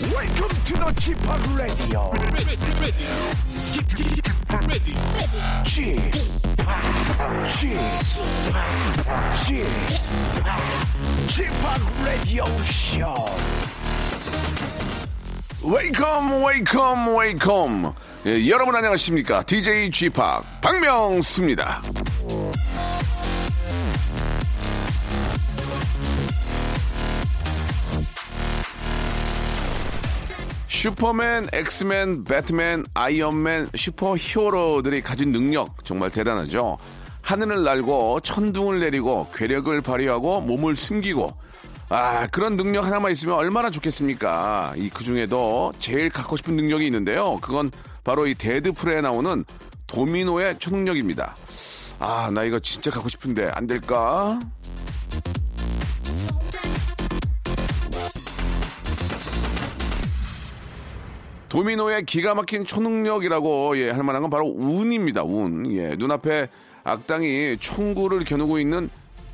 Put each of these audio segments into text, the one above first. Welcome to the 지팍 레디오. 지팍 레디오. 지팍 레디오 쇼. Welcome, welcome, welcome. 예, 여러분 안녕하십니까? DJ 지팍 박명수입니다. 슈퍼맨, 엑스맨, 배트맨, 아이언맨, 슈퍼히어로들이 가진 능력 정말 대단하죠. 하늘을 날고 천둥을 내리고 괴력을 발휘하고 몸을 숨기고 그런 능력 하나만 있으면 얼마나 좋겠습니까? 이 그중에도 제일 갖고 싶은 능력이 있는데요. 그건 바로 이 데드풀에 나오는 도미노의 초능력입니다. 나 이거 진짜 갖고 싶은데 안 될까? 도미노의 기가 막힌 초능력이라고 할 만한 건 바로 운입니다. 운. 예, 눈앞에 악당이 총구를 겨누고 있는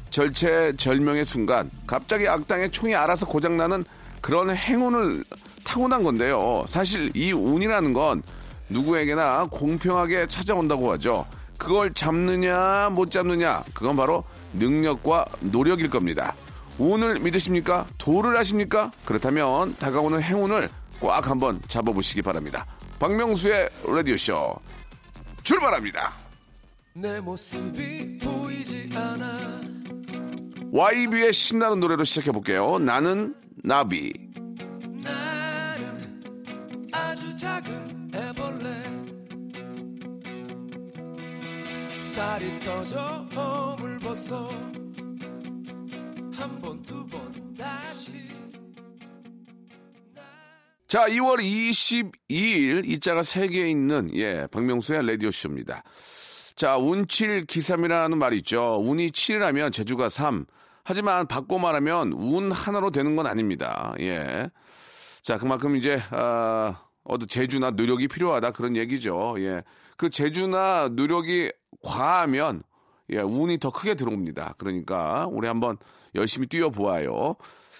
절체절명의 순간 갑자기 악당의 총이 알아서 고장나는 그런 행운을 타고난 건데요. 사실 이 운이라는 건 누구에게나 공평하게 찾아온다고 하죠. 그걸 잡느냐 못 잡느냐 그건 바로 능력과 노력일 겁니다. 운을 믿으십니까? 도를 아십니까? 그렇다면 다가오는 행운을 꽉 한번 잡아보시기 바랍니다. 박명수의 라디오쇼 출발합니다. 내 모습이 보이지 않아. YB의 신나는 노래로 시작해볼게요. 나는 나비. 나는 아주 작은 애벌레. 살이 터져 허물 벗어. 한 번, 두 번, 다시. 자, 2월 22일 이 자가 세계에 있는 박명수의 라디오쇼입니다. 자, 운칠기삼이라는 말이 있죠. 운이 7이라면 재주가 3. 하지만 바꿔 말하면 운 하나로 되는 건 아닙니다. 예. 자, 그만큼 이제 재주나 노력이 필요하다 그런 얘기죠. 예. 그 재주나 노력이 과하면 운이 더 크게 들어옵니다. 그러니까 우리 한번 열심히 뛰어보아요.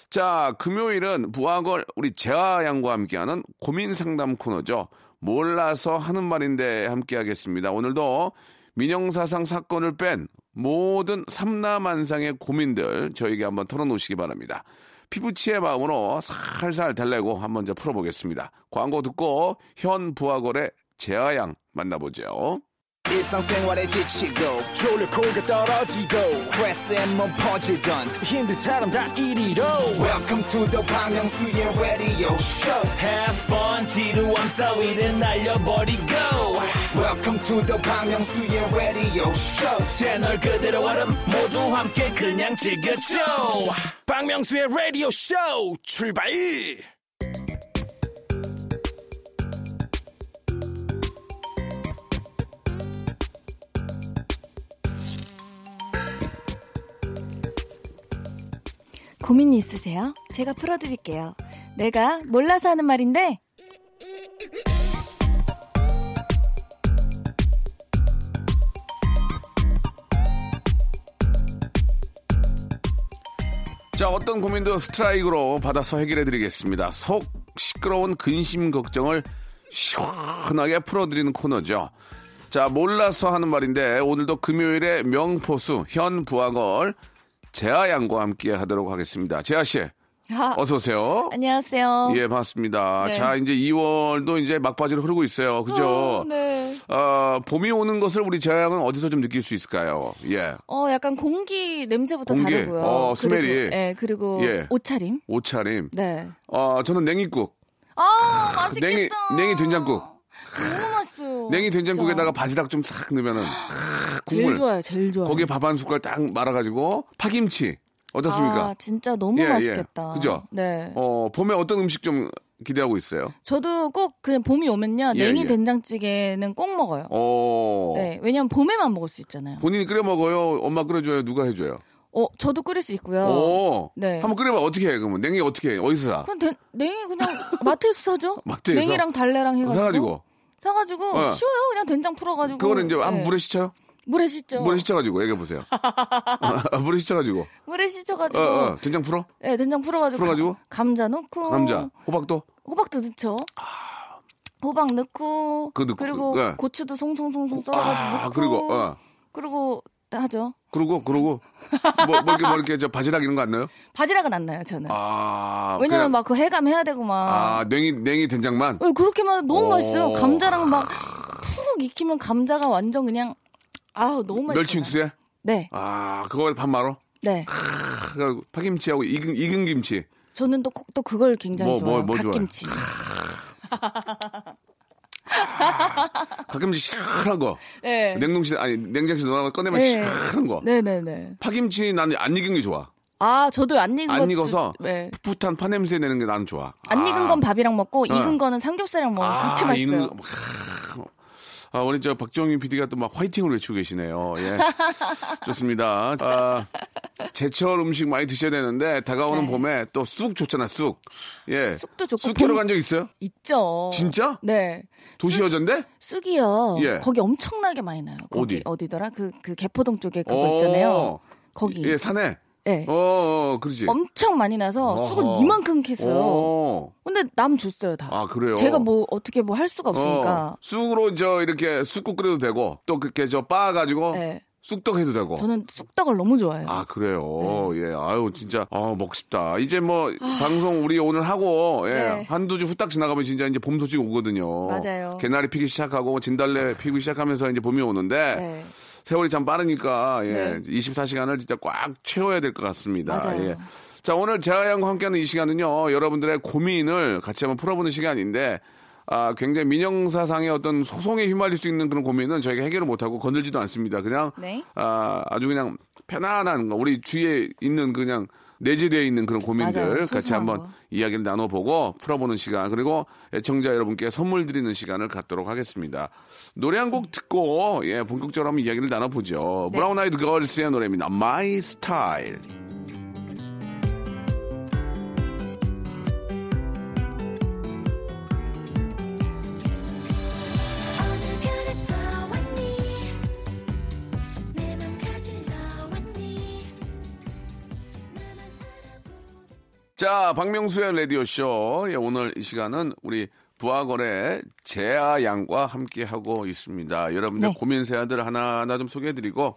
자, 금요일은 부하걸 우리 재하 양과 함께하는 고민 상담 코너죠. 몰라서 하는 말인데 함께하겠습니다. 오늘도 민영사상 사건을 뺀 모든 삼라만상의 고민들 저에게 한번 털어놓으시기 바랍니다. 피부치의 마음으로 살살 달래고 한번 이제 풀어보겠습니다. 광고 듣고 현 부하걸의 재하 양 만나보죠. 일상생활에 지치고, 졸려 코가 떨어지고, 스트레스에 몸 퍼지던, 힘든 사람 다 이리로. Welcome to the 박명수의 radio show. Have fun, 지루함 따위를 날려버리고. Welcome to the 박명수의 radio show. 채널 그대로 알음 모두 함께 그냥 즐겨줘. 박명수의 radio show, 출발! 고민이 있으세요? 제가 풀어드릴게요. 내가 몰라서 하는 말인데. 자, 어떤 고민도 스트라이크로 받아서 해결해드리겠습니다. 속 시끄러운 근심 걱정을 시원하게 풀어드리는 코너죠. 자, 몰라서 하는 말인데 오늘도 금요일에 명포수 현 부하걸 재하 양과 함께 하도록 하겠습니다. 재하 씨, 어서 오세요. 안녕하세요. 예, 반갑습니다. 네. 자, 이제 2월도 이제 막바지로 흐르고 있어요. 그죠? 네. 봄이 오는 것을 우리 재하 양은 어디서 좀 느낄 수 있을까요? 예. 약간 공기 냄새부터 다르고요. 스멜이. 예, 그리고 예. 옷차림. 네. 저는 냉이국. 맛있겠다. 냉이 된장국. 너무 맛있어요. 냉이 된장국에다가 바지락 좀 싹 넣으면은. 국물. 제일 좋아요. 거기에 밥 한 숟갈 딱 말아가지고 파김치 어떻습니까? 진짜 너무 맛있겠다. 그죠? 네. 봄에 어떤 음식 좀 기대하고 있어요? 저도 꼭 그냥 봄이 오면요 냉이 된장찌개는 꼭 먹어요. 네, 왜냐면 봄에만 먹을 수 있잖아요. 본인이 끓여 먹어요? 엄마 끓여줘요? 누가 해줘요? 저도 끓일 수 있고요. 네. 한번 끓여봐. 어떻게 해? 그러면 냉이 어떻게 해? 어디서 사? 그럼 냉이 그냥 마트에서 사죠. 마트에서 냉이랑 달래랑 해가지고 사가지고 쉬워요. 그냥 된장 풀어가지고. 그거는 이제 한 물에 씻어요? 물에 씻죠. 물에 씻어가지고 얘기해보세요. 물에 씻어가지고. 물에 씻어가지고. 된장 풀어? 네, 된장 풀어가지고. 감자 넣고. 감자. 호박도? 호박도 넣죠. 아... 호박 넣고. 그리고 네. 고추도 송송송송 썰어가지고 넣고. 그리고. 그리고 하죠. 그러고 뭐 이렇게 저 바지락 이런 거 안 나요? 바지락은 안 나요 저는. 왜냐면 막 그 해감 해야 되고 막. 냉이 된장만. 네, 그렇게만 너무 맛있어요. 감자랑 막 푹 익히면 감자가 완전 그냥 너무 맛있어요. 멸치 육수에? 네. 그거 밥 말어? 네. 파김치하고 익은 김치. 저는 또 그걸 굉장히 좋아해요. 갓김치. 갓김치 시원한 거. 네. 냉장실 넣어서 꺼내면 네. 시원한 거. 네네네. 파김치 나는 안 익은 게 좋아. 저도 안 익은 거. 안 익어서 네. 풋풋한 파냄새 내는 게 나는 좋아. 안 익은 건 밥이랑 먹고 익은 거는 삼겹살이랑 먹으면 그렇게 맛있어요. 우리 저 박정희 PD가 또 막 화이팅을 외치고 계시네요. 예. 좋습니다. 제철 음식 많이 드셔야 되는데, 다가오는 네. 봄에 또 쑥 좋잖아, 쑥. 예. 쑥도 좋고. 쑥 캐러 간 적 있어요? 있죠. 진짜? 네. 도시 여잔데? 쑥이요. 예. 거기 엄청나게 많이 나요. 거기 어디더라? 그 개포동 쪽에 그거 있잖아요. 거기. 예, 산에? 예. 네. 그러지. 엄청 많이 나서 쑥을 이만큼 캤어요. 근데 남 줬어요, 다. 그래요? 제가 뭐 어떻게 뭐 할 수가 없으니까. 쑥으로 이렇게 쑥국 끓여도 되고, 또 그렇게 빻아가지고. 네. 쑥떡 해도 되고. 저는 쑥떡을 너무 좋아해요. 그래요? 네. 예. 진짜. 먹고 싶다. 이제 뭐, 방송 우리 오늘 하고, 예. 네. 한두 주 후딱 지나가면 진짜 이제 봄 소식 오거든요. 맞아요. 개나리 피기 시작하고, 진달래 피기 시작하면서 이제 봄이 오는데. 네. 세월이 참 빠르니까, 예. 네. 24시간을 진짜 꽉 채워야 될 것 같습니다. 맞아요. 예. 자, 오늘 재하 양과 함께하는 이 시간은요, 여러분들의 고민을 같이 한번 풀어보는 시간인데, 굉장히 민영사상의 어떤 소송에 휘말릴 수 있는 그런 고민은 저희가 해결을 못하고 건들지도 않습니다. 그냥, 네? 아주 그냥 편안한, 우리 주위에 있는 그냥 내재되어 있는 그런 고민들 맞아요. 같이 한번 거. 이야기를 나눠보고 풀어보는 시간, 그리고 애청자 여러분께 선물 드리는 시간을 갖도록 하겠습니다. 노래 한 곡 듣고, 예, 본격적으로 한번 이야기를 나눠보죠. 네. 브라운 아이드 걸스의 노래입니다. My Style. 자, 박명수의 라디오쇼. 예, 오늘 이 시간은 우리 부하거래 재하 양과 함께하고 있습니다. 여러분들 네. 고민 사연들 하나하나 좀 소개해드리고,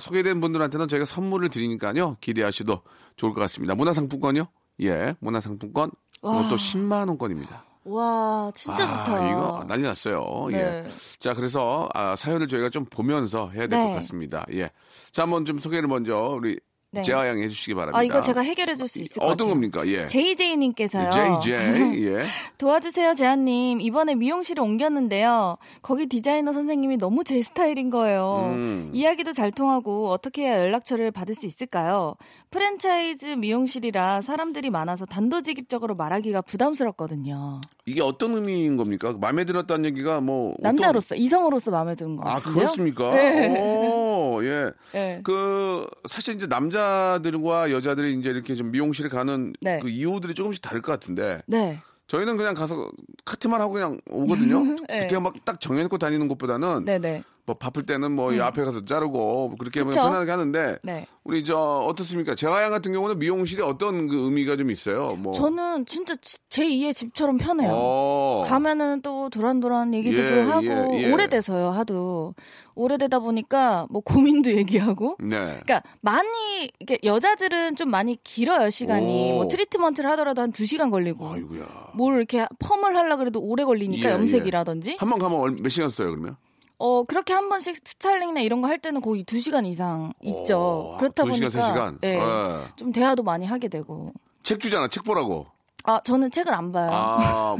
소개된 분들한테는 저희가 선물을 드리니까요. 기대하셔도 좋을 것 같습니다. 문화상품권이요? 예, 문화상품권. 그것도 10만원권입니다. 와, 진짜 좋다. 이거 난리 났어요. 네. 예. 자, 그래서 사연을 저희가 좀 보면서 해야 될 것 네. 같습니다. 예. 자, 한번 좀 소개를 먼저 우리 네. 재하 양이 해주시기 바랍니다. 이거 제가 해결해 줄 수 있을 것 같아요. 어떤 겁니까? 예. JJ님께서요. JJ, 예. 도와주세요, 재하님. 이번에 미용실을 옮겼는데요. 거기 디자이너 선생님이 너무 제 스타일인 거예요. 이야기도 잘 통하고 어떻게 해야 연락처를 받을 수 있을까요? 프랜차이즈 미용실이라 사람들이 많아서 단도직입적으로 말하기가 부담스럽거든요. 이게 어떤 의미인 겁니까? 마음에 들었다는 얘기가 뭐. 남자로서, 어떤... 이성으로서 마음에 드는 거 같은데요? 그렇습니까? 네. 오, 예. 네. 사실 이제 남자들과 여자들이 이제 이렇게 좀 미용실 가는 네. 그 이유들이 조금씩 다를 것 같은데. 네. 저희는 그냥 가서 카트만 하고 그냥 오거든요. 네. 그때 막 딱 정해놓고 다니는 것보다는. 네네. 뭐 바쁠 때는 뭐 이 앞에 가서 자르고 그렇게 그쵸? 편안하게 하는데 네. 우리 어떻습니까? 재하 양 같은 경우는 미용실에 어떤 그 의미가 좀 있어요? 뭐 저는 진짜 제2의 집처럼 편해요. 가면은 또 도란도란 얘기도 하고 오래돼서요. 하도 오래되다 보니까 뭐 고민도 얘기하고. 네. 그러니까 많이 이렇게 여자들은 좀 많이 길어요 시간이. 뭐 트리트먼트를 하더라도 한 2시간 걸리고. 아이고야. 뭘 이렇게 펌을 하려고 해도 오래 걸리니까 염색이라든지. 한 번 가면 몇 시간 써요 그러면? 그렇게 한 번씩 스타일링이나 이런 거 할 때는 거의 2시간 이상 있죠. 그렇다 2시간, 보니까 3시간? 네, 좀 대화도 많이 하게 되고. 책 주잖아. 책 보라고. 저는 책을 안 봐요.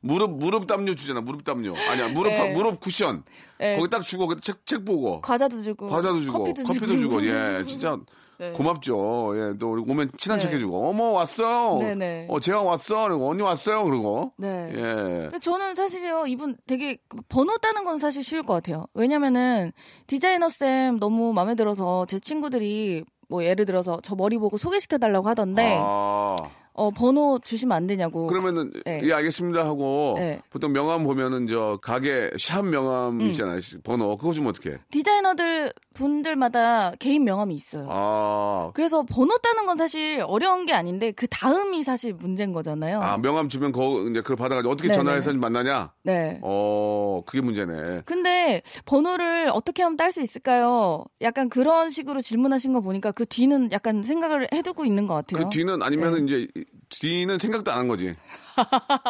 무릎 담요 주잖아. 무릎 담요. 아니야. 네. 무릎 쿠션. 네. 거기 딱 주고 책 보고. 과자도 주고. 커피도 주고. 예, 진짜 네. 고맙죠. 예, 또 오면 친한 척 네. 해주고. 어머 왔어. 네네. 제가 왔어. 그리고 언니 왔어요. 그러고. 네. 예. 근데 저는 사실요 이분 되게 번호 따는 건 사실 쉬울 것 같아요. 왜냐면은 디자이너 쌤 너무 마음에 들어서 제 친구들이 뭐 예를 들어서 저 머리 보고 소개시켜달라고 하던데. 번호 주시면 안 되냐고. 그러면은 네. 예 알겠습니다 하고 네. 보통 명함 보면은 저 가게 샵 명함 있잖아요. 번호 그거 주면 어떡해? 디자이너들 분들마다 개인 명함이 있어요. 아. 그래서 번호 따는 건 사실 어려운 게 아닌데 그 다음이 사실 문제인 거잖아요. 아 명함 주면 거 이제 그걸 받아가지고 어떻게 네네. 전화해서 만나냐? 네. 그게 문제네. 근데 번호를 어떻게 하면 딸 수 있을까요? 약간 그런 식으로 질문하신 거 보니까 그 뒤는 약간 생각을 해두고 있는 것 같아요. 그 뒤는 아니면은 네. 이제. 지인은 생각도 안 한 거지.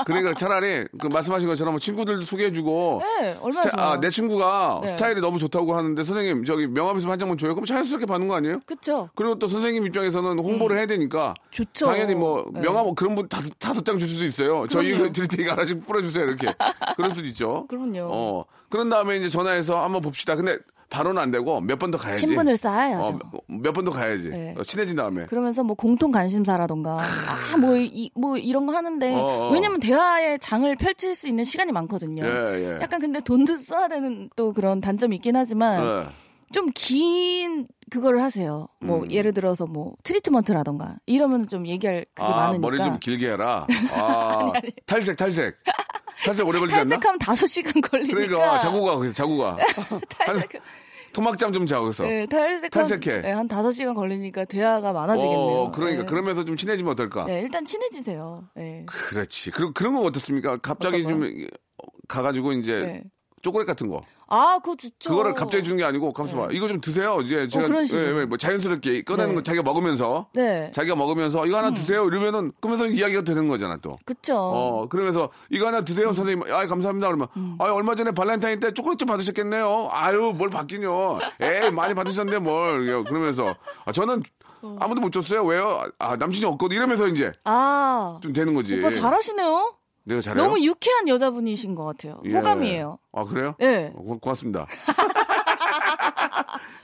그러니까 차라리 그 말씀하신 것처럼 친구들도 소개해주고. 네, 얼마나 좋아. 내 친구가 네. 스타일이 너무 좋다고 하는데 선생님 저기 명함 있으면 한 장만 줘요. 그럼 자연스럽게 받는 거 아니에요? 그렇죠. 그리고 또 선생님 입장에서는 홍보를 해야 되니까. 좋죠. 당연히 뭐 네. 명함 그런 분 다섯 장 줄 수도 있어요. 저희 드릴 테니까 하나씩 뿌려주세요 이렇게. 그럴 수도 있죠. 그럼요. 그런 다음에 이제 전화해서 한번 봅시다. 근데. 바로는 안 되고 몇 번 더 가야지. 친분을 쌓아야죠. 몇 번 더 가야지. 네. 친해진 다음에. 그러면서 뭐 공통 관심사라던가 뭐 이런 거 하는데 왜냐면 대화의 장을 펼칠 수 있는 시간이 많거든요. 예, 예. 약간 근데 돈도 써야 되는 또 그런 단점이 있긴 하지만 예. 좀 긴 그거를 하세요. 뭐 예를 들어서 뭐 트리트먼트라던가 이러면 좀 얘기할 그게 많으니까. 머리 좀 길게 해라. 아니. 탈색. 탈색 오래 걸리지 않나? 탈색하면 5시간 걸리니까. 그러니까 자고 가. 탈색. 토막잠 좀 자고서. 네, 탈색해. 네, 한 5시간 걸리니까 대화가 많아지겠네요. 그러니까 네. 그러면서 좀 친해지면 어떨까? 네, 일단 친해지세요. 네. 그렇지. 그런 건 어떻습니까? 갑자기 좀 가가지고 이제 네. 초콜릿 같은 거. 그거 좋죠. 그거를 갑자기 주는 게 아니고, 가만있어 봐. 네. 이거 좀 드세요. 이제 제가 뭐 자연스럽게 꺼내는 네. 거 자기가 먹으면서 이거 하나 드세요. 이러면은 그러면서 이야기가 되는 거잖아 또. 그렇죠. 그러면서 이거 하나 드세요, 선생님. 감사합니다. 그러면 얼마 전에 발렌타인 때 초콜릿 좀 받으셨겠네요. 뭘 받긴요. 많이 받으셨는데 뭘 그러면서 저는. 아무도 못 줬어요. 왜요? 남친이 없거든. 이러면서 이제 좀 되는 거지. 오빠 잘하시네요. 내가 잘해요? 너무 유쾌한 여자분이신 것 같아요. 예. 호감이에요. 그래요? 네. 고맙습니다.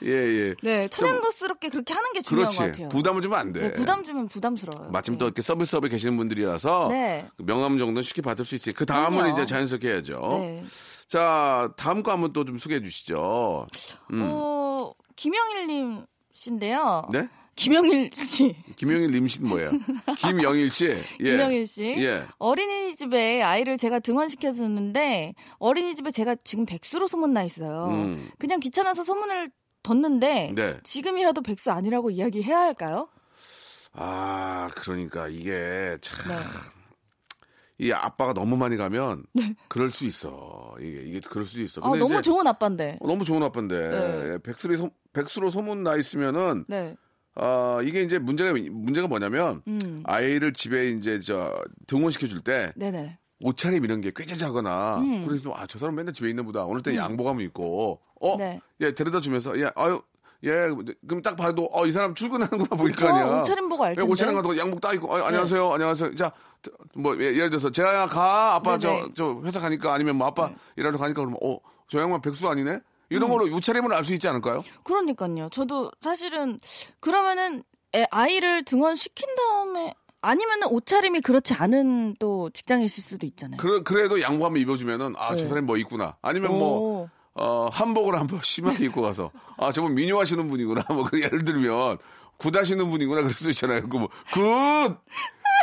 예. 네, 천연도스럽게 그렇게 하는 게 중요한 것 같아요. 부담을 주면 안 돼. 네, 부담 주면 부담스러워요. 마침 또 이렇게 서비스업에 계시는 분들이라서 네. 명함 정도는 쉽게 받을 수 있어요. 그 다음은 이제 자연스럽게 해야죠. 네. 자, 다음 거 한번 또 좀 소개해 주시죠. 김영일님 씨인데요. 네? 김영일 님 씨는 뭐예요? 김영일 씨. 예. 김영일 씨. 예. 어린이집에 아이를 제가 등원시켜줬는데 어린이집에 제가 지금 백수로 소문나 있어요. 그냥 귀찮아서 소문을 뒀는데 네. 지금이라도 백수 아니라고 이야기해야 할까요? 그러니까 이게 참. 네. 이 아빠가 너무 많이 가면 네. 그럴 수 있어. 이게 그럴 수 있어. 근데 너무 좋은 아빠인데. 네. 백수로 소문나 있으면은 네. 이게 이제 문제가 뭐냐면, 아이를 집에 이제 등원시켜줄 때, 네네. 옷차림 이런 게 꾀죄하거나, 그래서 저 사람 맨날 집에 있는 보다. 오늘 때 양보감이 있고, 네. 예, 데려다 주면서, 그럼 딱 봐도, 이 사람 출근하는구나 보일 거 아니야. 옷차림 보고 알죠. 옷차림 가도 양복 딱 입고, 안녕하세요, 네. 안녕하세요. 자, 뭐, 예를 들어서, 제가 아빠 저 회사 가니까, 아니면 뭐 아빠 일하러 가니까, 그러면, 저 양반 백수 아니네? 이런 걸로 옷차림을 알 수 있지 않을까요? 그러니까요. 저도 사실은 그러면은 아이를 등원시킨 다음에 아니면은 옷차림이 그렇지 않은 또 직장일 수도 있잖아요. 그래도 양보하면 입어주면은 저 사람이 뭐 입구나. 아니면 뭐 한복을 한번 심하게 입고 가서 저분 민요하시는 분이구나. 뭐 예를 들면 굿하시는 분이구나 그럴 수 있잖아요. 그 뭐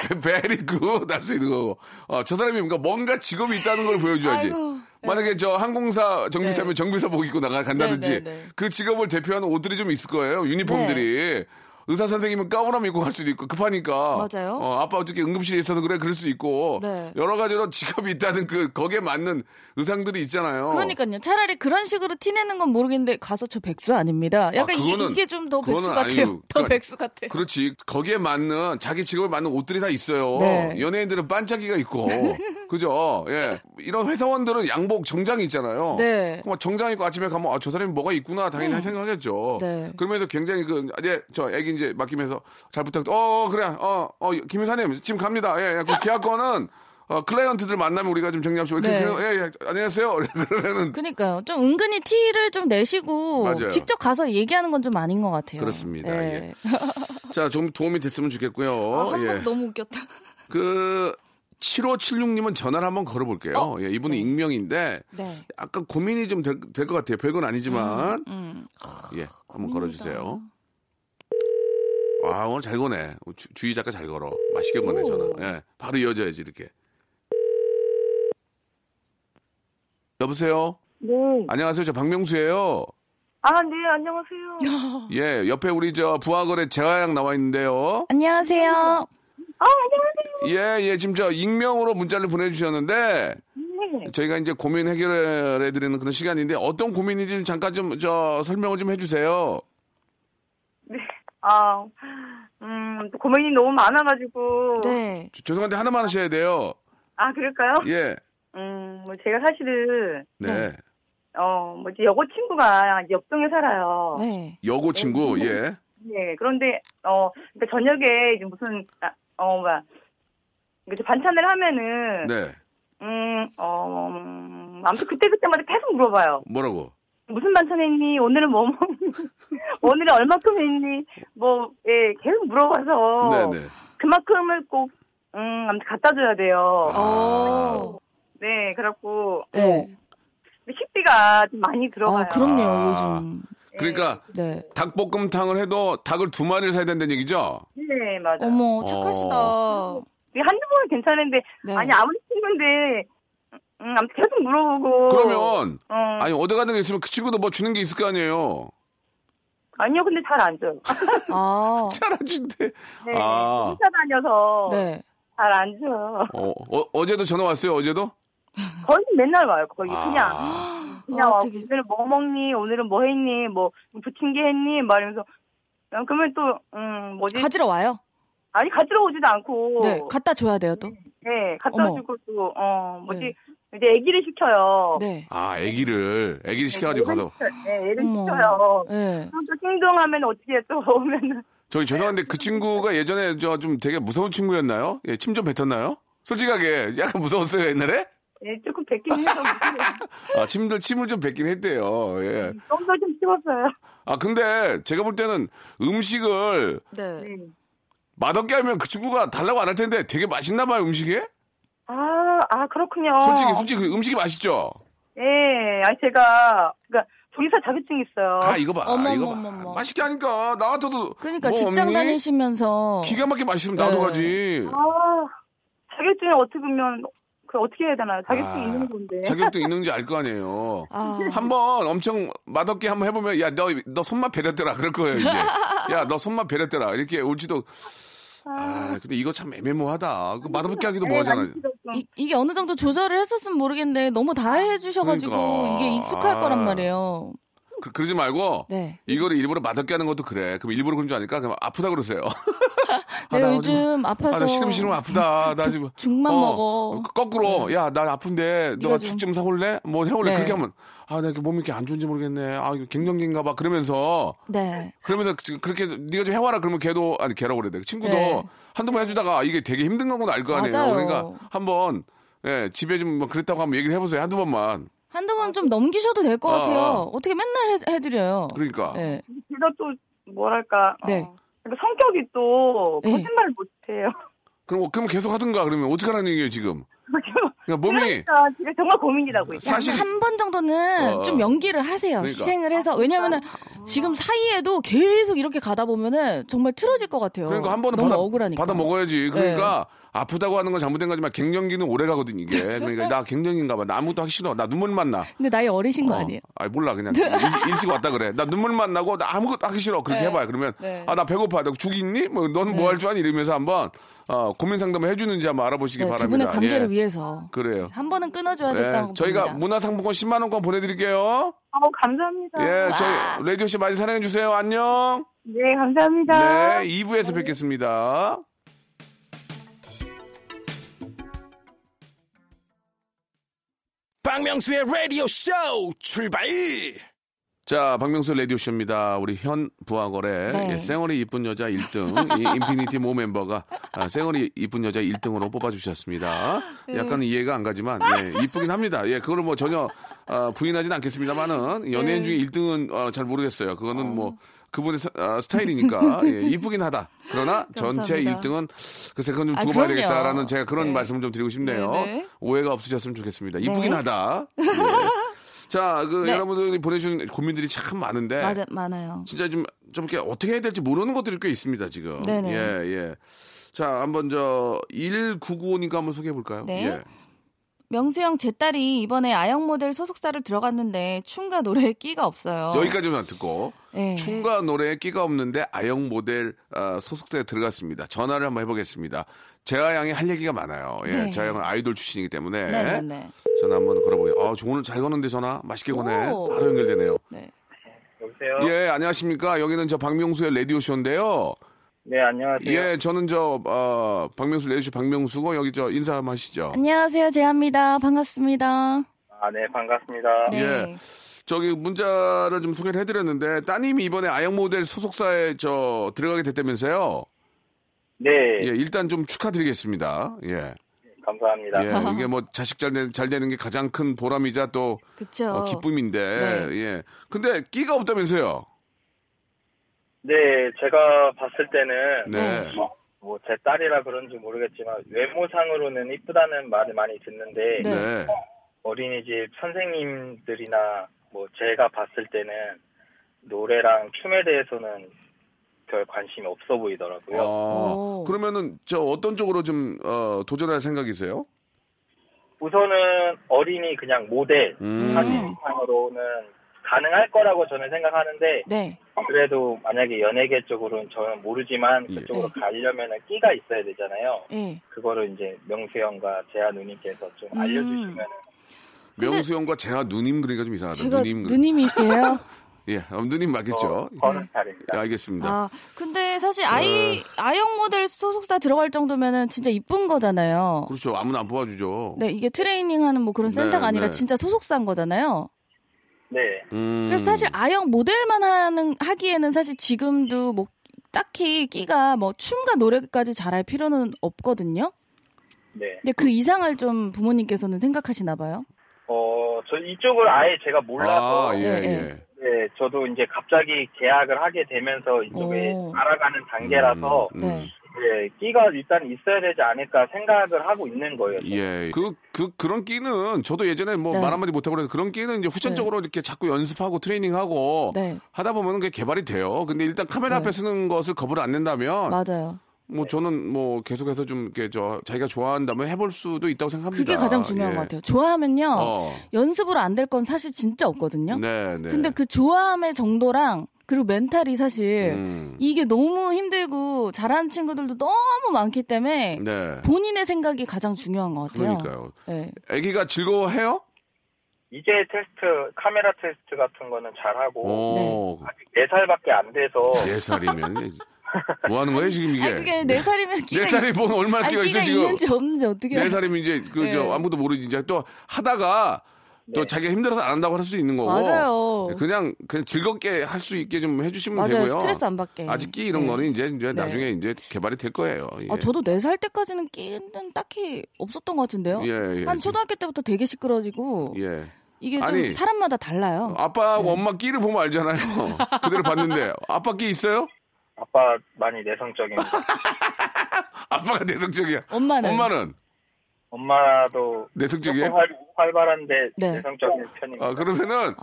굿! 베리 굿! 할 수 있는 거고. 저 사람이 뭔가 직업이 있다는 걸 보여줘야지. 아이고. 만약에 저 항공사 정비사면 네. 정비사복 입고 나간다든지 네. 그 직업을 대표하는 옷들이 좀 있을 거예요. 유니폼들이. 네. 의사 선생님은 가운함 입고 갈 수도 있고 급하니까. 맞아요. 아빠 어떻게 응급실에 있어서 그럴 수도 있고. 네. 여러 가지로 직업이 있다는 거기에 맞는 의상들이 있잖아요. 그러니까요. 차라리 그런 식으로 티내는 건 모르겠는데 가서 저 백수 아닙니다. 약간 이게 좀 더 백수 같아요. 더 백수 같아. 그렇지. 거기에 맞는 자기 직업에 맞는 옷들이 다 있어요. 네. 연예인들은 반짝이가 있고. 그죠? 예. 이런 회사원들은 양복 정장이 있잖아요. 네. 정장 입고 아침에 가면 저 사람이 뭐가 있구나 당연히 생각하겠죠. 네. 그러면서 굉장히 저 애기 이제 맡기면서 잘 부탁. 그래. 김 회사님 지금 갑니다. 예. 그 계약권은 클라이언트들 만나면 우리가 좀 정리합시다. 네. 예. 안녕하세요. 그러면은. 그러니까요. 좀 은근히 티를 좀 내시고 맞아요. 직접 가서 얘기하는 건 좀 아닌 것 같아요. 그렇습니다. 예. 예. 자, 좀 도움이 됐으면 좋겠고요. 한번 너무 웃겼다. 7576님은 전화를 한번 걸어볼게요. 예, 이분은 네. 익명인데 네. 약간 고민이 좀 될 것 같아요. 별건 아니지만 예, 한번 걸어주세요. 아, 오늘 잘 거네. 주희 작가 잘 걸어. 맛있게 거네, 전화. 예. 바로 이어져야지, 이렇게. 여보세요? 네. 안녕하세요. 저 박명수예요. 아, 네, 안녕하세요. 예, 옆에 우리 저 부하거래 재화양 나와 있는데요. 안녕하세요. 아, 안녕하세요. 예, 예, 지금 저 익명으로 문자를 보내주셨는데. 네. 저희가 이제 고민 해결해드리는 그런 시간인데, 어떤 고민인지 잠깐 좀, 저, 설명을 좀 해주세요. 네. 아, 고민이 너무 많아가지고. 네. 죄송한데 하나만 하셔야 돼요. 아, 그럴까요? 예. 뭐, 제가 사실은. 네. 뭐지, 여고 친구가 옆동에 살아요. 네. 여고 친구, 예. 네. 그런데, 그러니까 저녁에 이제 무슨, 반찬을 하면은. 네. 아무튼 그때마다 계속 물어봐요. 뭐라고? 무슨 반찬 했니? 오늘은 뭐 먹니? 오늘은 얼마큼 했니? 뭐, 예, 계속 물어봐서. 네네. 그만큼을 꼭, 갖다 줘야 돼요. 아. 네, 그래갖고. 네. 식비가 좀 많이 들어가요. 아, 그럼요, 요즘. 네. 그러니까, 네. 닭볶음탕을 해도 닭을 2마리를 사야 된다는 얘기죠? 네, 맞아요. 어머, 착하시다. 한두 번은 괜찮은데, 네. 아니, 아무리 친구인데, 아무튼 계속 물어보고. 그러면, 아니, 어디 가는 게 있으면 그 친구도 뭐 주는 게 있을 거 아니에요? 아니요, 근데 잘 안 줘요. 아. 잘 안 준대. 네. 아. 회사 다녀서. 네. 잘 안 줘요. 어제도 전화 왔어요, 어제도? 거의 맨날 와요, 거의. 그냥 와. 되게... 오늘은 뭐 먹니? 오늘은 뭐 했니? 뭐, 부침개 했니? 말하면서. 그러면 또, 뭐지? 가지러 와요? 아니, 가지러 오지도 않고. 네, 갖다 줘야 돼요, 또? 네, 갖다 주고 또, 뭐지, 네. 이제 애기를 시켜요. 네. 아, 애기를 시켜가지고 가서. 네, 애를 시켜요. 네. 또 행동하면 어떻게 또 오면은. 저기 죄송한데 그 친구가 예전에 저 좀 되게 무서운 친구였나요? 예, 침 좀 뱉었나요? 솔직하게, 약간 무서웠어요, 옛날에? 예, 조금 뱉긴 해서. 아, 침을 좀 뱉긴 했대요. 예. 똥도 좀 씹었어요. 아, 근데 제가 볼 때는 음식을. 네. 맛없게 하면 그 친구가 달라고 안 할 텐데 되게 맛있나 봐요, 음식이? 아, 그렇군요. 솔직히 음식이 맛있죠? 예, 아니, 제가, 그러니까, 조리사 자격증 있어요. 아, 이거 봐. 어머머머머. 맛있게 하니까, 나 같아도. 그러니까, 뭐 직장 없니? 다니시면서. 기가 막히게 맛있으면 나도 가지. 아, 자격증을 어떻게 보면, 어떻게 해야 되나요? 자격증 있는 건데. 자격증 있는지 알 거 아니에요. 한번 엄청 맛없게 한번 해보면, 야, 너 손맛 배렸더라. 그럴 거예요, 이제. 야, 너 손맛 배렸더라. 이렇게 올지도. 아, 근데 이거 참 애매모호하다. 그 맛없게 하기도 뭐하잖아요. 이게 어느 정도 조절을 했었으면 모르겠는데 너무 다 해주셔가지고 그러니까. 이게 익숙할 거란 말이에요. 그러지 말고 네. 이거를 일부러 맛없게 하는 것도 그래. 그럼 일부러 그런 줄 아니까 그럼 아프다 그러세요. 아, 나 요즘 아파서. 아, 나 시름시름 아프다. 나 지금 죽만 먹어. 거꾸로 야, 나 아픈데 너가 죽 좀 사올래? 뭐 해올래? 네. 그렇게 하면 아, 나 이렇게 몸이 이렇게 안 좋은지 모르겠네. 아, 이거 갱년기인가 봐. 그러면서 그렇게 네가 좀 해와라. 그러면 걔도 아니 걔라고 그래야 돼. 친구도 네. 한두 번 해주다가 이게 되게 힘든 건 알 거 아니에요. 맞아요. 그러니까 한번 예, 집에 좀 뭐 그랬다고 한번 얘기를 해보세요. 한두 번만. 한두 번 좀 넘기셔도 될 것 같아요. 어떻게 맨날 해드려요. 그러니까. 네. 제가 또 뭐랄까. 네. 그러니까 성격이 또 거짓말을 못해요. 그럼 계속 하든가 그러면 어떡하라는 얘기예요 지금. 그러니까 몸이. 그러니까 제가 정말 고민이라고요. 사실 한 번 정도는 좀 연기를 하세요. 그러니까. 희생을 해서 왜냐면은 지금 사이에도 계속 이렇게 가다 보면은 정말 틀어질 것 같아요. 그러니까 한 번은 너무 억울하니까. 받아 먹어야지. 그러니까. 네. 아프다고 하는 건 잘못된 거지만 갱년기는 오래 가거든 이게. 그러니까 나 갱년기인가 봐. 나 아무것도 하기 싫어. 나 눈물만 나. 근데 나이 어리신 거 아니에요? 아니 몰라 그냥 일찍 왔다 그래. 나 눈물만 나고 나 아무것도 하기 싫어. 그렇게 해봐요. 그러면 아, 나 배고파. 너 죽이 있니? 뭐 너는 뭐 할 줄 아니? 이러면서 한번 고민 상담을 해주는지 한번 알아보시기 바랍니다. 두 분의 관계를 위해서. 그래요. 한 번은 끊어줘야 된다고. 저희가 문화상품권 10만 원권 보내드릴게요. 감사합니다. 예, 저희 레디오 씨 많이 사랑해 주세요. 안녕. 네, 감사합니다. 네, 2부에서 뵙겠습니다. 박명수의 라디오 쇼 출발! 자, 박명수 라디오 쇼입니다. 우리 현 부하거래 쌩얼이 이쁜 여자 1등 이 인피니티 모 멤버가 쌩얼이 이쁜 여자 1등으로 뽑아주셨습니다. 약간 이해가 안 가지만 이쁘긴 합니다. 예, 그걸 뭐 전혀 부인하진 않겠습니다만은 연예인 중에 1등은 잘 모르겠어요. 그거는 뭐 그분의 스타일이니까 이쁘긴 하다. 그러나 전체 1등은 글쎄 그건 좀 두고 봐야 되겠다라는 제가 그런 말씀을 좀 드리고 싶네요. 네네. 오해가 없으셨으면 좋겠습니다. 이쁘긴 하다. 네. 자, 여러분들이 보내주신 고민들이 참 많은데 많아요. 진짜 좀 좀 이렇게 어떻게 해야 될지 모르는 것들이 꽤 있습니다, 지금. 네네. 예, 예. 자, 한번 1995니까 한번 소개해 볼까요? 네. 예. 명수 형, 제 딸이 이번에 아영 모델 소속사를 들어갔는데 춤과 노래에 끼가 없어요. 여기까지만 듣고. 네. 춤과 노래에 끼가 없는데 아영 모델 소속사에 들어갔습니다. 전화를 한번 해보겠습니다. 재하 양이 할 얘기가 많아요. 예, 네. 재하 양은 아이돌 출신이기 때문에. 네, 네, 네. 전화 한번 걸어보게요. 아, 오늘 잘 거는데 전화 맛있게 거네. 바로 연결되네요. 네. 여보세요? 예, 안녕하십니까. 여기는 저 박명수의 라디오쇼인데요. 네, 안녕하세요. 예, 저는 박명수 레디쇼 박명수고, 여기 인사 한번 하시죠. 안녕하세요, 재하입니다. 반갑습니다. 아, 네, 반갑습니다. 네. 예. 문자를 좀 소개를 해드렸는데, 따님이 이번에 아영 모델 소속사에 들어가게 됐다면서요? 네. 예, 일단 좀 축하드리겠습니다. 예. 감사합니다. 예, 이게 자식 잘 되는 게 가장 큰 보람이자 또 기쁨인데, 네. 예. 근데 끼가 없다면서요? 네, 제가 봤을 때는 네. 제 딸이라 그런지 모르겠지만 외모상으로는 이쁘다는 말을 많이 듣는데 네. 어린이집 선생님들이나 제가 봤을 때는 노래랑 춤에 대해서는 별 관심이 없어 보이더라고요. 아, 그러면은 어떤 쪽으로 좀 도전할 생각이세요? 우선은 어린이 그냥 모델 사진상으로는 가능할 거라고 저는 생각하는데 네. 그래도 만약에 연예계 쪽으로는 저는 모르지만 그쪽으로 예. 가려면 끼가 있어야 되잖아요. 예. 그거를 이제 명수 형과 재하 누님께서 좀 알려주시면. 명수 형과 재하 누님 그러니까 좀 이상하다. 제가 누님이세요? 예, 누님 맞겠죠. 예. 알겠습니다. 아, 근데 사실 아영 모델 소속사 들어갈 정도면은 진짜 이쁜 거잖아요. 그렇죠. 아무나 안 뽑아주죠. 네, 이게 트레이닝하는 그런 센터가 아니라 진짜 소속사인 거잖아요. 네. 그래서 사실 아영 모델만 하기에는 사실 지금도 딱히 끼가 춤과 노래까지 잘할 필요는 없거든요. 네. 근데 그 이상을 좀 부모님께서는 생각하시나 봐요. 저 이쪽을 아예 제가 몰라서 네, 저도 이제 갑자기 계약을 하게 되면서 이쪽에 알아가는 단계라서 네, 끼가 일단 있어야 되지 않을까 생각을 하고 있는 거예요. 저는. 예. 그런 끼는 저도 예전에 네. 말 한마디 못하고 그래서 그런 끼는 이제 후천적으로 네. 이렇게 자꾸 연습하고 트레이닝하고 네. 하다 보면 그게 개발이 돼요. 근데 일단 카메라 네. 앞에 쓰는 것을 겁을 안 낸다면. 맞아요. 네. 저는 계속해서 좀 이렇게 자기가 좋아한다면 해볼 수도 있다고 생각합니다. 그게 가장 중요한 것 같아요. 좋아하면요. 연습으로 안 될 건 사실 진짜 없거든요. 네, 네. 근데 그 좋아함의 정도랑 그리고 멘탈이 사실 이게 너무 힘들고 잘하는 친구들도 너무 많기 때문에 네. 본인의 생각이 가장 중요한 것 같아요. 그러니까요. 네. 애기가 즐거워해요? 이제 카메라 테스트 같은 거는 잘하고 네. 아직 4살밖에 안 돼서 4살이면 뭐 하는 거예요 지금 이게? 아니, 그게 4살이면 끼가 4살이 뭐 얼마나 끼가 있어 지금? 있는지 없는지 어떻게 4살이면 이제 네. 아무도 모르지 이제 또 하다가 또 네. 자기가 힘들어서 안 한다고 할 수 있는 거고 맞아요. 그냥 즐겁게 할 수 있게 좀 해주시면 맞아요. 되고요. 스트레스 안 받게. 아직 끼 이런 네. 거는 이제 네. 나중에 이제 개발이 될 거예요. 예. 아, 저도 4살 때까지는 끼는 딱히 없었던 것 같은데요. 예, 예. 한 초등학교 때부터 되게 시끄러지고 예. 이게 좀 사람마다 달라요. 아빠하고 네. 엄마 끼를 보면 알잖아요. 그대로 봤는데 아빠 끼 있어요? 아빠 많이 내성적입니다. 아빠가 내성적이야. 엄마는? 엄마도 내성적이에요? 활발한데 네. 내성적인 편입니다. 아, 그러면은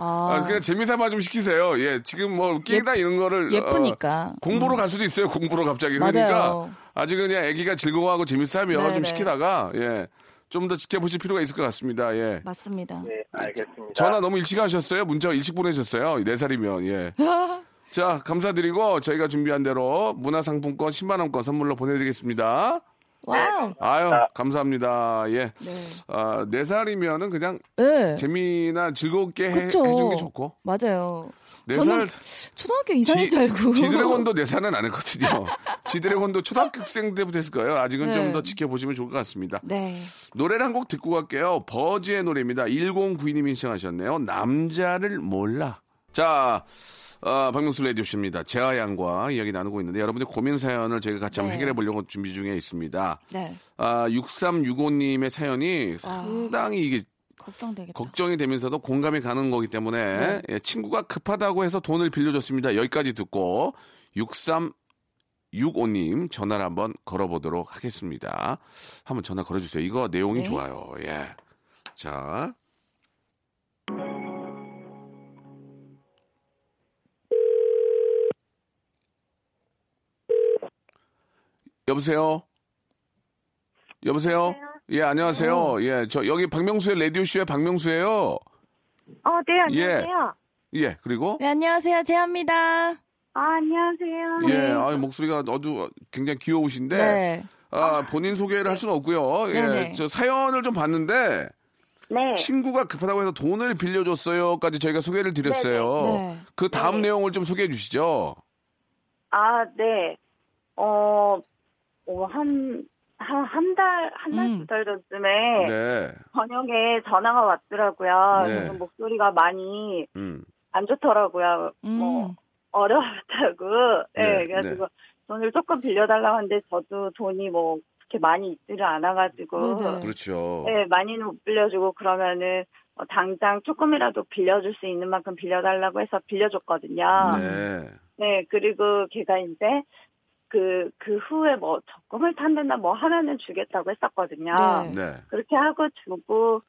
그냥 재미삼아 좀 시키세요. 예, 지금 끼나 이런 거를 예쁘니까 공부로 갈 수도 있어요. 공부로 갑자기 그러니까 맞아요. 아직은 그냥 아기가 즐거워하고 재밌어하면 네네. 좀 시키다가 예, 좀 더 지켜보실 필요가 있을 것 같습니다. 예, 맞습니다. 네, 알겠습니다. 전화 너무 일찍 하셨어요. 문자 일찍 보내셨어요. 4살이면 예. 자, 감사드리고 저희가 준비한 대로 문화상품권 10만원권 선물로 보내드리겠습니다. 와우. 네, 감사합니다. 아유, 감사합니다. 예. 네. 아, 4살이면은 그냥 네. 재미나 즐겁게 해주는 게 좋고. 맞아요. 4살. 초등학교 이상인 줄 알고. 지드래곤도 4살은 안 했거든요. 지드래곤도 초등학생 때부터 했을 거예요. 아직은 네. 좀 더 지켜보시면 좋을 것 같습니다. 네. 노래를 한 곡 듣고 갈게요. 버즈의 노래입니다. 1092님이 신청하셨네요. 남자를 몰라. 자. 박명수 레디오씨입니다. 재하 양과 이야기 나누고 있는데 여러분들 고민 사연을 저희가 같이 한번 해결해 보려고 준비 중에 있습니다. 네. 6365님의 사연이 상당히 이게 걱정이 되면서도 공감이 가는 거기 때문에 네. 예, 친구가 급하다고 해서 돈을 빌려줬습니다. 여기까지 듣고 6365님 전화를 한번 걸어보도록 하겠습니다. 한번 전화 걸어주세요. 이거 내용이 네. 좋아요. 예. 자. 여보세요? 여보세요? 예, 안녕하세요. 예, 저 여기 박명수의 라디오쇼의 박명수예요. 네, 안녕하세요. 예, 그리고? 네, 안녕하세요. 재합니다. 안녕하세요. 예, 목소리가 아주 굉장히 귀여우신데. 네. 본인 소개를 할 수는 없고요. 예, 네네. 저 사연을 좀 봤는데. 네. 친구가 급하다고 해서 돈을 빌려줬어요.까지 저희가 소개를 드렸어요. 네. 그 다음 내용을 좀 소개해 주시죠. 네. 한 달 전쯤에 저녁에 전화가 왔더라고요. 네. 목소리가 많이 안 좋더라고요. 어려웠다고. 네, 그래가지고 돈을 조금 빌려달라고 하는데 저도 돈이 그렇게 많이 있지를 않아가지고. 네네. 그렇죠. 네, 많이는 못 빌려주고 그러면은 당장 조금이라도 빌려줄 수 있는 만큼 빌려달라고 해서 빌려줬거든요. 네. 네, 그리고 걔가 이제 그 후에 적금을 탄다나 하면은 주겠다고 했었거든요. 네. 그렇게 하고 주고,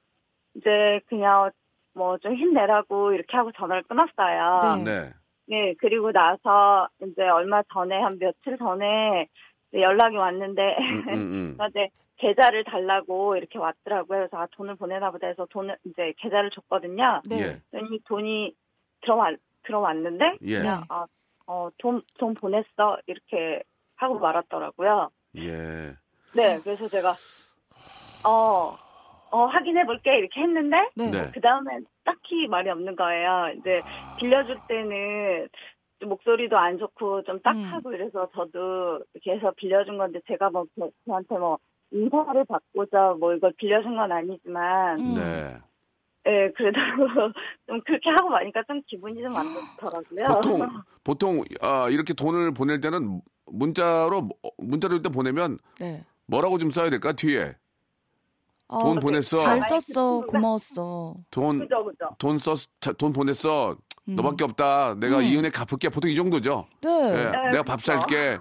이제 그냥 좀 힘내라고 이렇게 하고 전화를 끊었어요. 네. 네, 그리고 나서 이제 얼마 전에, 한 며칠 전에 연락이 왔는데, 근데 계좌를 달라고 이렇게 왔더라고요. 그래서 돈을 보내나 보다 해서 돈을, 이제 계좌를 줬거든요. 네. 그랬더니 돈이 들어왔는데, 그냥, 돈 보냈어. 이렇게 하고 말았더라고요. 예. 네, 그래서 제가, 확인해볼게. 이렇게 했는데, 그 다음에 딱히 말이 없는 거예요. 이제 빌려줄 때는 좀 목소리도 안 좋고 좀 딱하고 이래서 저도 이렇게 해서 빌려준 건데, 제가 저한테 인사를 받고자 이걸 빌려준 건 아니지만, 네, 그래도 좀 그렇게 하고 마니까 좀 기분이 좀 안 좋더라고요. 보통 이렇게 돈을 보낼 때는 문자로 일단 보내면 뭐라고 좀 써야 될까 뒤에? 돈 보냈어. 잘 썼어. 고마웠어. 돈 보냈어. 너밖에 없다. 내가 이 은혜 갚을게. 보통 이 정도죠. 네. 네. 내가 밥 살게.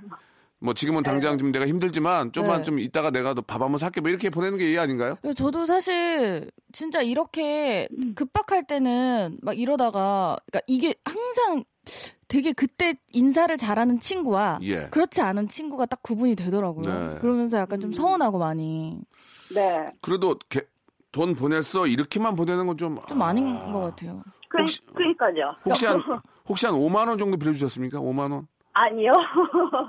지금은 당장 좀 내가 힘들지만 좀만 좀 이따가 내가 밥 한번 살게 이렇게 보내는 게 이해 아닌가요? 저도 사실 진짜 이렇게 급박할 때는 이러다가 그러니까 이게 항상 되게 그때 인사를 잘하는 친구와 그렇지 않은 친구가 딱 구분이 되더라고요. 네. 그러면서 약간 좀 서운하고 많이. 네. 그래도 돈 보냈어 이렇게만 보내는 건 좀 아닌 것 같아요. 그러니까요. 혹시 한 5만 원 정도 빌려주셨습니까? 5만 원? 아니요.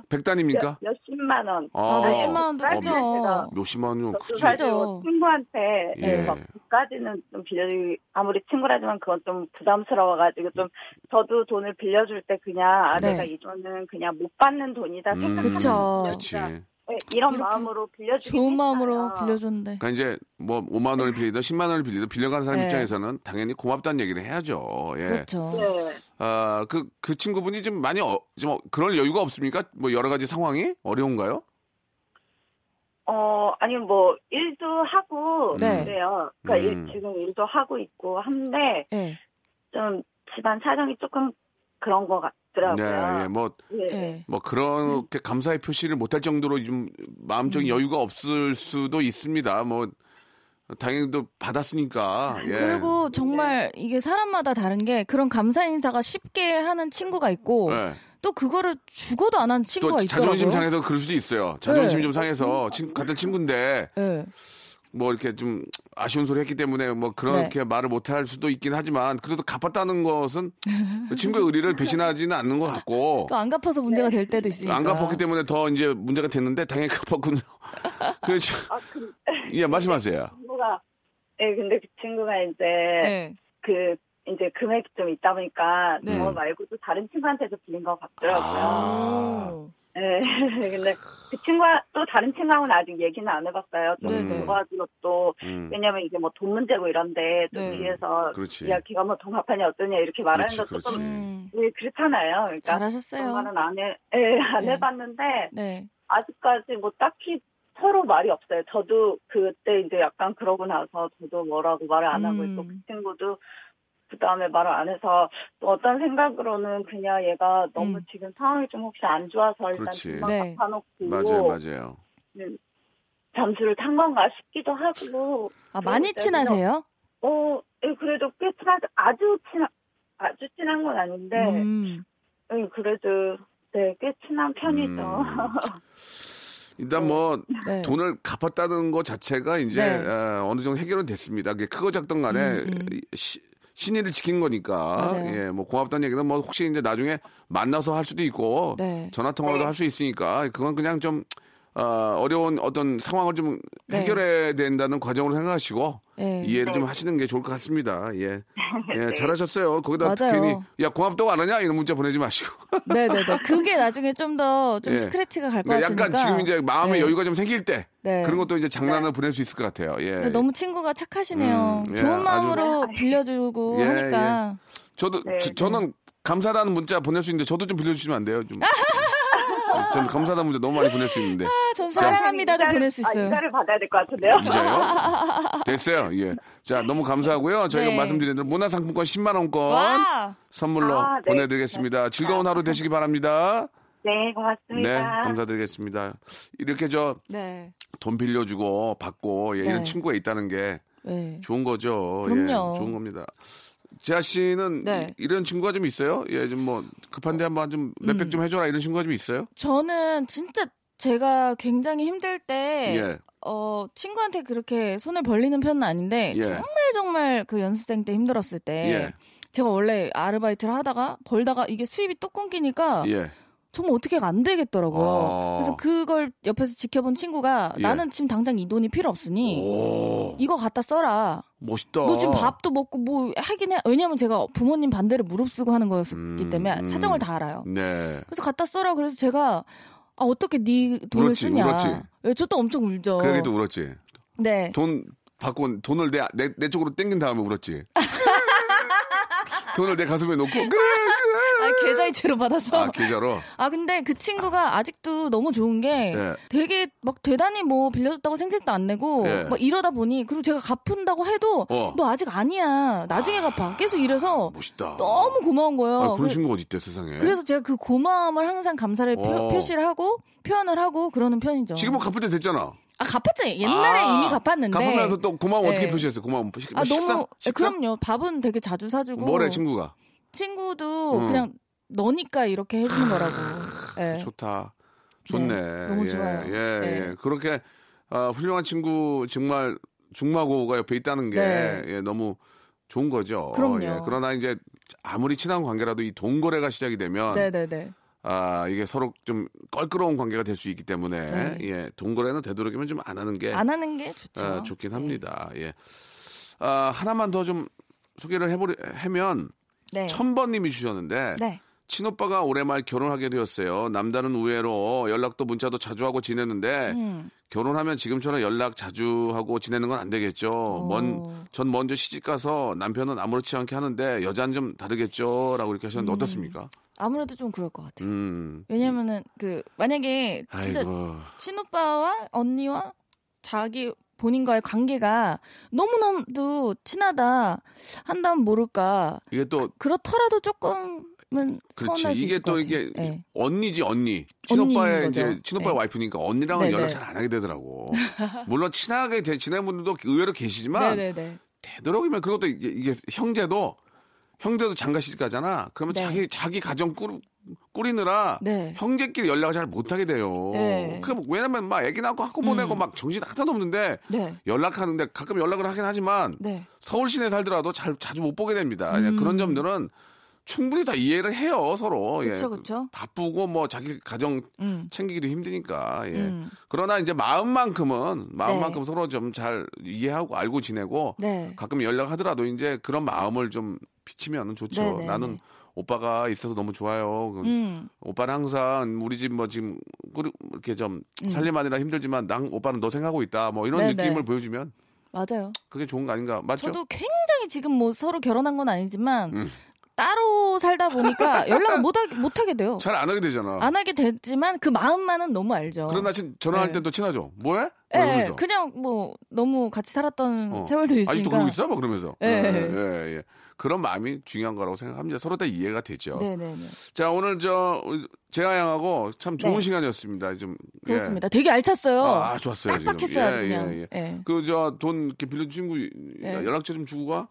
백단입니까? 몇십만 원. 몇십만 원도 그죠. 몇십만 원이면 그죠. 친구한테 막 그까지는 좀 빌려주기, 아무리 친구라지만 그건 좀 부담스러워가지고 좀 저도 돈을 빌려줄 때 그냥 내가 이 돈은 그냥 못 받는 돈이다 생각하고 이런 마음으로 빌려주기 좋은 마음으로 빌려줬는데. 그러니까 이제 5만 원을 빌리든 10만 원을 빌리든 빌려간 사람 입장에서는 당연히 고맙다는 얘기를 해야죠. 예. 그렇죠. 네. 그 친구분이 좀 많이 좀 그럴 여유가 없습니까? 여러 가지 상황이 어려운가요? 아니 일도 하고 그래요. 그러니까 지금 일도 하고 있고 한데 좀 집안 사정이 조금 그런 것 같아요. 네, 예, 그렇게 감사의 표시를 못할 정도로 좀 마음적인 여유가 없을 수도 있습니다. 당연히도 받았으니까. 예. 그리고 정말 이게 사람마다 다른 게 그런 감사 인사가 쉽게 하는 친구가 있고 또 그거를 죽어도 안 하는 친구가 있더라고요. 자존심 상해서 그럴 수도 있어요. 자존심 좀 상해서 같은 친구인데 이렇게 좀 아쉬운 소리 했기 때문에 그렇게 말을 못할 수도 있긴 하지만 그래도 갚았다는 것은 친구의 의리를 배신하지는 않는 것 같고 또 안 갚아서 문제가 될 때도 있으니까 안 갚았기 때문에 더 이제 문제가 됐는데 당연히 갚았군요. 그렇죠. 예, 말씀하세요. 근데 그 친구가 이제 이제 금액이 좀 있다 보니까 저 말고도 다른 친구한테도 빌린 것 같더라고요. 네, 근데 그 친구와 또 다른 친구하고는 아직 얘기는 안 해봤어요. 그거가지고 또 왜냐면 이게 돈 문제고 이런데 또 뒤에서 야 걔가 돈 갚았냐 어떠냐 이렇게 말하는 것도 좀 그렇잖아요. 그러니까 잘하셨어요. 그거는 안 해봤는데 아직까지 딱히 서로 말이 없어요. 저도 그때 이제 약간 그러고 나서 저도 뭐라고 말을 안 하고 있고 그 친구도. 그 다음에 말을 안 해서 또 어떤 생각으로는 그냥 얘가 너무 지금 상황이 좀 혹시 안 좋아서 일단 금방 갚아놓고 맞아요. 잠수를 탄 건가 싶기도 하고. 많이 친하세요? 그래도 꽤 아주 친한 건 아닌데, 그래도 꽤 친한 편이죠. 일단 뭐 네. 돈을 갚았다는 것 자체가 이제 네. 어느 정도 해결은 됐습니다. 그게 크고 작든 간에 신의를 지킨 거니까 예, 뭐 고맙다는 얘기는 뭐 혹시 이제 나중에 만나서 할 수도 있고 네. 전화 통화도 네. 할 수 있으니까 그건 그냥 좀 어려운 어떤 상황을 좀 네. 해결해야 된다는 과정으로 생각하시고 네. 이해를 좀 하시는 게 좋을 것 같습니다. 예, 예 잘하셨어요. 거기다 맞아요. 괜히 야 고맙다고 안 하냐 이런 문자 보내지 마시고. 네네네. 그게 나중에 좀 더 좀 예. 스크래치가 갈 것 같으니까. 약간 지금 이제 마음의 네. 여유가 좀 생길 때 네. 그런 것도 이제 장난을 네. 보낼 수 있을 것 같아요. 예. 너무 친구가 착하시네요. 예. 좋은 마음으로 아주... 빌려주고 예. 하니까. 예. 저도 네. 저는 감사하다는 문자 보낼 수 있는데 저도 좀 빌려주시면 안 돼요? 좀. 저는 감사하다는 문자 너무 많이 보낼 수 있는데. 전 사랑합니다도 보낼 수 있어요. 인사를 받아야 될 것 같은데요. 진짜요? 됐어요. 예. 자, 너무 감사하고요. 저희가 네. 말씀드린 대로 문화상품권 10만원권 선물로 네. 보내드리겠습니다. 즐거운 하루 되시기 바랍니다. 네, 고맙습니다. 네, 감사드리겠습니다. 이렇게 저 돈 빌려주고 받고 예, 이런 친구가 있다는 게 좋은 거죠. 그럼요. 예, 좋은 겁니다. 재하 씨는 이런 친구가 좀 있어요? 예, 좀 뭐 급한데 한번 좀 몇백 좀 해줘라 이런 친구가 좀 있어요? 저는 진짜 제가 굉장히 힘들 때 예. 친구한테 그렇게 손을 벌리는 편은 아닌데 예. 정말 그 연습생 때 힘들었을 때 예. 제가 원래 아르바이트를 하다가 벌다가 이게 수입이 뚝 끊기니까 예. 정말 어떻게 안 되겠더라고요. 그래서 그걸 옆에서 지켜본 친구가 예. 나는 지금 당장 이 돈이 필요 없으니 이거 갖다 써라. 멋있다. 너 지금 밥도 먹고 뭐 하긴 해. 왜냐면 제가 부모님 반대를 무릅쓰고 하는 거였기 때문에 사정을 다 알아요. 네. 그래서 갖다 써라. 그래서 제가 아 어떻게 네 돈을 울었지, 쓰냐. 예, 저도 엄청 울죠. 그 얘기도 울었지. 네. 돈 받고 돈을 내 쪽으로 땡긴 다음에 울었지. 돈을 내 가슴에 놓고 아, 계좌이체로 받아서. 아, 계좌로? 아, 근데 그 친구가 아직도 너무 좋은 게 되게 막 대단히 뭐 빌려줬다고 생색도 안 내고 막 이러다 보니 그리고 제가 갚은다고 해도 너 아직 아니야. 나중에 갚아. 계속 이래서 멋있다. 너무 고마운 거예요. 아, 그런 친구가 어디 있대 세상에. 그래서 제가 그 고마움을 항상 감사를 표시를 하고 표현을 하고 그러는 편이죠. 지금은 갚을 때 됐잖아. 아, 갚았죠. 옛날에 이미 갚았는데. 갚고 나서 또 고마움 어떻게 표시했어요? 고마움. 식사? 너무, 식사? 그럼요. 밥은 되게 자주 사주고. 뭐래, 친구가? 친구도 그냥 너니까 이렇게 해주는 거라고. 예. 좋다. 좋네. 네, 너무 좋아요. 예, 네. 예. 그렇게 훌륭한 친구 정말 중마고가 옆에 있다는 게 예, 너무 좋은 거죠. 그럼요. 예. 그러나 이제 아무리 친한 관계라도 이 돈 거래가 시작이 되면 네네네. 아, 이게 서로 좀 껄끄러운 관계가 될 수 있기 때문에 예, 돈 거래는 되도록이면 좀 안 하는 게 좋죠. 아, 좋긴 합니다. 예. 아, 하나만 더 좀 소개를 해면 천번님이 주셨는데 친오빠가 올해 말 결혼하게 되었어요. 남다른 우애로 연락도 문자도 자주 하고 지내는데 결혼하면 지금처럼 연락 자주 하고 지내는 건 안 되겠죠. 전 먼저 시집가서 남편은 아무렇지 않게 하는데 여자는 좀 다르겠죠 라고 이렇게 하셨는데 어떻습니까? 아무래도 좀 그럴 것 같아요. 왜냐면은 그 만약에 진짜 아이고. 친오빠와 언니와 자기 본인과의 관계가 너무너무 친하다 한다면 모를까. 이게 또 그렇더라도 조금은 서운할 수 있을 것 같아요. 이게 또 이게 언니지 언니. 친오빠의 이제 친오빠의 와이프니까 언니랑은 연락 잘 안 하게 되더라고. 물론 친하게 지내는 분들도 의외로 계시지만 되도록이면 그것도 이게 형제도 장가시집 가잖아. 그러면 자기 가정 꾸리느라 형제끼리 연락을 잘 못하게 돼요. 왜냐면 막 애기 낳고 학교 보내고 막 정신 하나도 없는데 연락하는데 가끔 연락을 하긴 하지만 서울 시내 살더라도 자주 못 보게 됩니다. 그런 점들은 충분히 다 이해를 해요 서로. 그쵸, 그쵸. 바쁘고 뭐 자기 가정 챙기기도 힘드니까. 예. 그러나 이제 마음만큼 서로 좀 잘 이해하고 알고 지내고 가끔 연락하더라도 이제 그런 마음을 좀 비치면 좋죠. 네네. 나는 오빠가 있어서 너무 좋아요. 오빠는 항상 우리 집 뭐 지금 이렇게 좀 살림하느라 힘들지만 오빠는 너 생각하고 있다. 뭐 이런 느낌을 보여주면. 맞아요. 그게 좋은 거 아닌가. 맞죠? 저도 굉장히 지금 뭐 서로 결혼한 건 아니지만 따로 살다 보니까 연락을 못 하게 돼요. 잘 안 하게 되잖아. 안 하게 되지만 그 마음만은 너무 알죠. 그러나 전화할 땐 또 친하죠. 뭐해? 네, 그냥 뭐 너무 같이 살았던 세월들이 있으니까. 아직도 그러고 있어? 막 그러면서. 예. 그런 마음이 중요한 거라고 생각합니다. 서로 다 이해가 되죠. 네네네. 자, 오늘 재하 양하고 참 좋은 시간이었습니다. 좀 그렇습니다. 되게 알찼어요. 아, 좋았어요. 빡빡했어요. 그냥. 예. 돈 이렇게 빌려준 친구 연락처 좀 주고 가.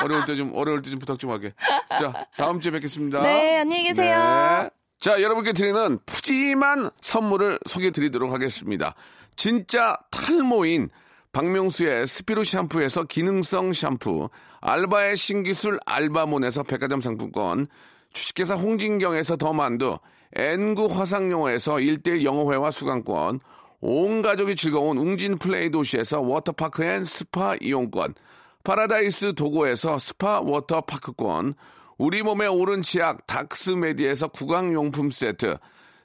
그래. 어려울 때 좀 부탁 좀 하게. 자, 다음 주에 뵙겠습니다. 네, 안녕히 계세요. 네. 자, 여러분께 드리는 푸짐한 선물을 소개해드리도록 하겠습니다. 진짜 탈모인 박명수의 스피루 샴푸에서 기능성 샴푸, 알바의 신기술 알바몬에서 백화점 상품권, 주식회사 홍진경에서 더만두, 엔구 화상영어에서 1:1 영어회화 수강권, 온 가족이 즐거운 웅진 플레이 도시에서 워터파크 앤 스파 이용권, 파라다이스 도고에서 스파 워터파크권, 우리 몸의 오른 치약 닥스메디에서 구강용품 세트,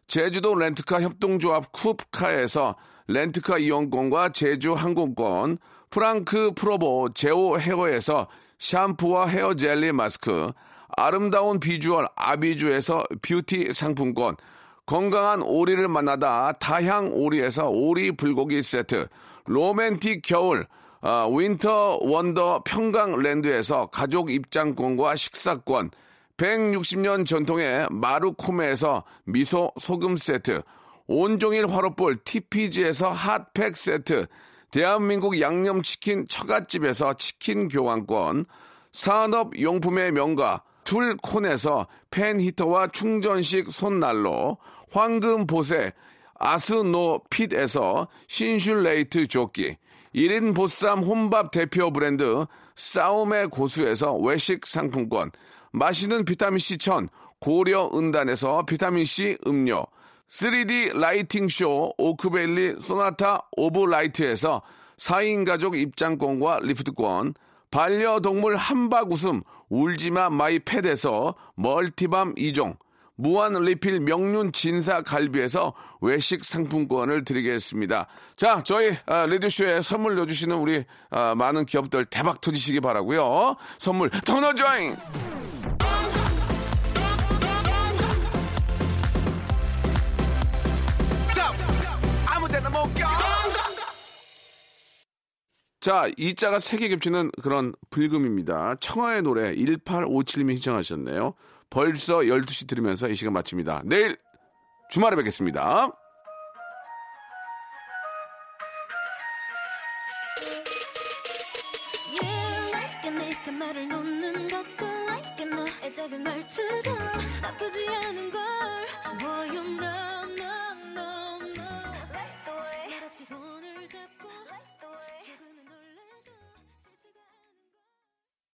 제주도 렌트카 협동조합 쿱카에서 렌트카 이용권과 제주 항공권, 프랑크 프로보 제오 헤어에서 샴푸와 헤어 젤리 마스크, 아름다운 비주얼 아비주에서 뷰티 상품권, 건강한 오리를 만나다 다향 오리에서 오리 불고기 세트, 로맨틱 겨울 윈터 원더 평강랜드에서 가족 입장권과 식사권, 160년 전통의 마루코메에서 미소 소금 세트, 온종일 화롯볼 TPG에서 핫팩 세트, 대한민국 양념치킨 처갓집에서 치킨 교환권, 산업용품의 명가 툴콘에서 팬히터와 충전식 손난로, 황금보세 아스노핏에서 신슐레이트 조끼, 1인 보쌈 혼밥 대표 브랜드 싸움의 고수에서 외식 상품권, 마시는 비타민C 천 고려은단에서 비타민C 음료, 3D 라이팅쇼 오크밸리 소나타 오브라이트에서 4인 가족 입장권과 리프트권, 반려동물 함박 웃음 울지마 마이 팻에서 멀티밤 2종, 무한 리필 명륜 진사 갈비에서 외식 상품권을 드리겠습니다. 자, 저희 레디쇼에 선물 넣어주시는 우리 많은 기업들 대박 터지시기 바라고요. 선물 더 넣어줘잉! 자, 이 자가 세 개 겹치는 그런 불금입니다. 청하의 노래 1857님이 신청하셨네요. 벌써 12시 들으면서 이 시간 마칩니다. 내일 주말에 뵙겠습니다.